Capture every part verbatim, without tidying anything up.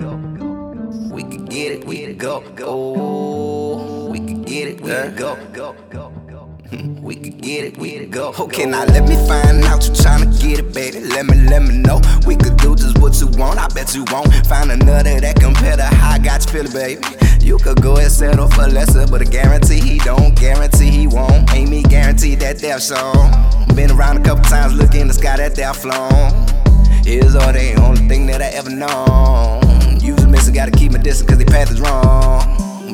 go, go. We could get it, we could go, go. We could get it, we could go, go, go, go. We could get it, we could go. Okay, now let me find out you tryna get it, baby. Let me, let me know. We could do just what you want. I bet you won't find another that compare to how I got you feeling, baby. You could go and settle for lesser, but I guarantee he don't, guarantee he won't. Ain't me guaranteed that they've shown. Been around a couple times, look in the sky that they've flown. Is or they only thing that I ever known. Use a missing, gotta keep my distance cause they path is wrong.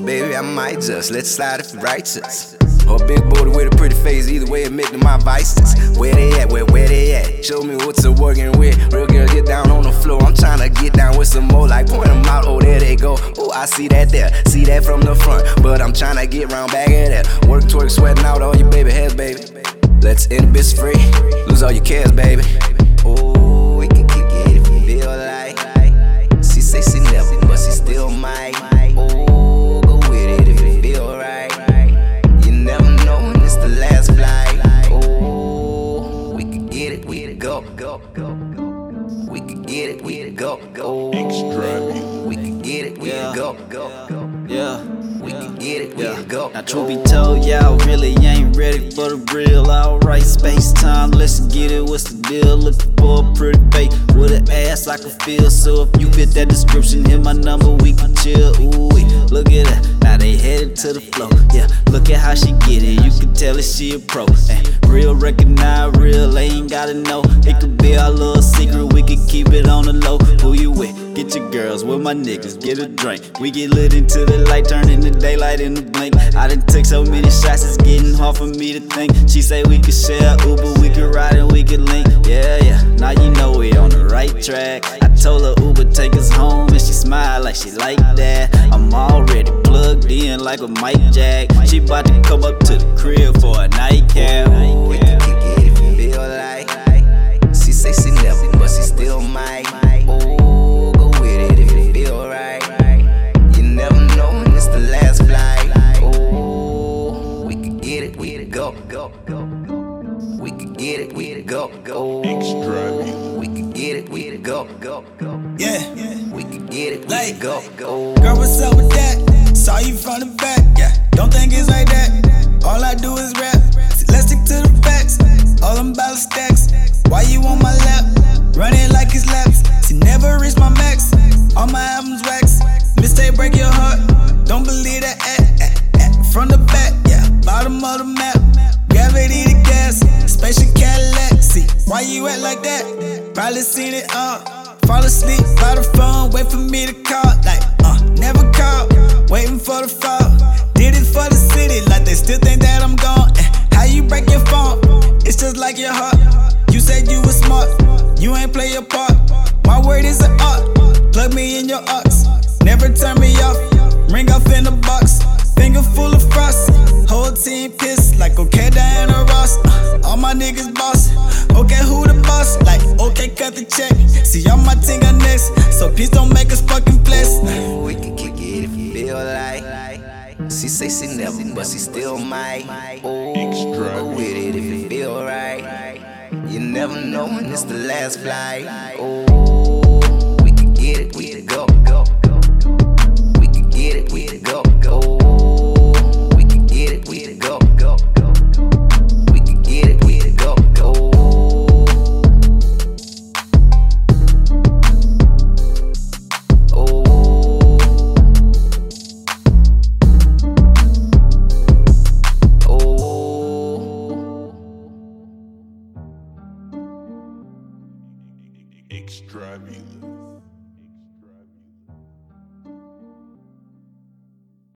Baby, I might just let you slide if you're righteous. Or big booty with a pretty face, either way admit to my vices. Where they at, where, where they at? Show me what you're working with. Real girl, get down on the floor. I'm tryna get down with some more. Like point them out, oh there they go. Oh, I see that there, see that from the front. But I'm tryna get round back at that. Work, twerk, sweating out all your baby heads, baby. Let's end the bitch free. Lose all your cares, baby. Oh, go, go, go, go. We could get it, we could go, go. Extra. We could get it, we could go, go, go. Yeah. We could get it, we could go. Now truth be told, y'all really ain't ready for the real. Alright, space time, let's get it. What's the deal? Looking for a pretty face with an ass I can feel. So if you fit that description, hit my number, we can chill. Ooh, look at that. Now they headed to the flow. Yeah, look at how she get it. You can tell that she a pro. And real, recognize real, they ain't gotta know. It could be our little secret, we could keep it on the low. Who you with? Get your girls with my niggas, get a drink. We get lit until the light turn into daylight in the blink. I done took so many shots, it's getting hard for me to think. She say we could share Uber, we could ride and we could link. Yeah, yeah, now you know we on the right track. I told her Uber take us home and she smiled like she like that. I'm already plugged in like a mic jack. She bout to come up to the crib for a nightcap. We could get it if you feel like. She say she never, but she still might. Oh, go with it if you feel right. You never know when it's the last flight. Oh, we could get it, we could go, go, go. We could get it, we could go, go. We could get it, we could go, go, go. Yeah, we could get it, we could go, go. Girl, what's up with that? Saw you from the back. Yeah, don't think it's like that. All I do is rap. Let's stick to the facts. All them battle stacks. Why you on my lap? Run it like it's laps. She never reached my max. All my albums wax. Mistake break your heart. Don't believe that at, at, at. From the back, yeah. Bottom of the map. Gravity to gas. Spaceship Cadillac. See, why you act like that? Probably seen it, uh. Fall asleep by the phone. Wait for me to call. Like, uh, never call. Waiting for the fall. Did it for the city. Like they still think that I'm gone. How you break your phone? It's just like your heart. You said you was smart. You ain't play your part. My word is an art. Plug me in your ox. Never turn me off. Ring off in the box. Finger full of frost. Whole team pissed like okay Diana Ross. All my niggas boss. Okay, who the boss? Like okay, cut the check. See all my ting are next. So please don't make us fucking blessed. Ooh, we can kick it if you feel like. She say she never, but she still might. Oh, go with it if you feel right. You never know when it's the last flight. Oh, we could get it, we could go, go, go. We could get it, we could go, go. We could get it, we could go, go, go. We could get it, we could go, go. Extra music.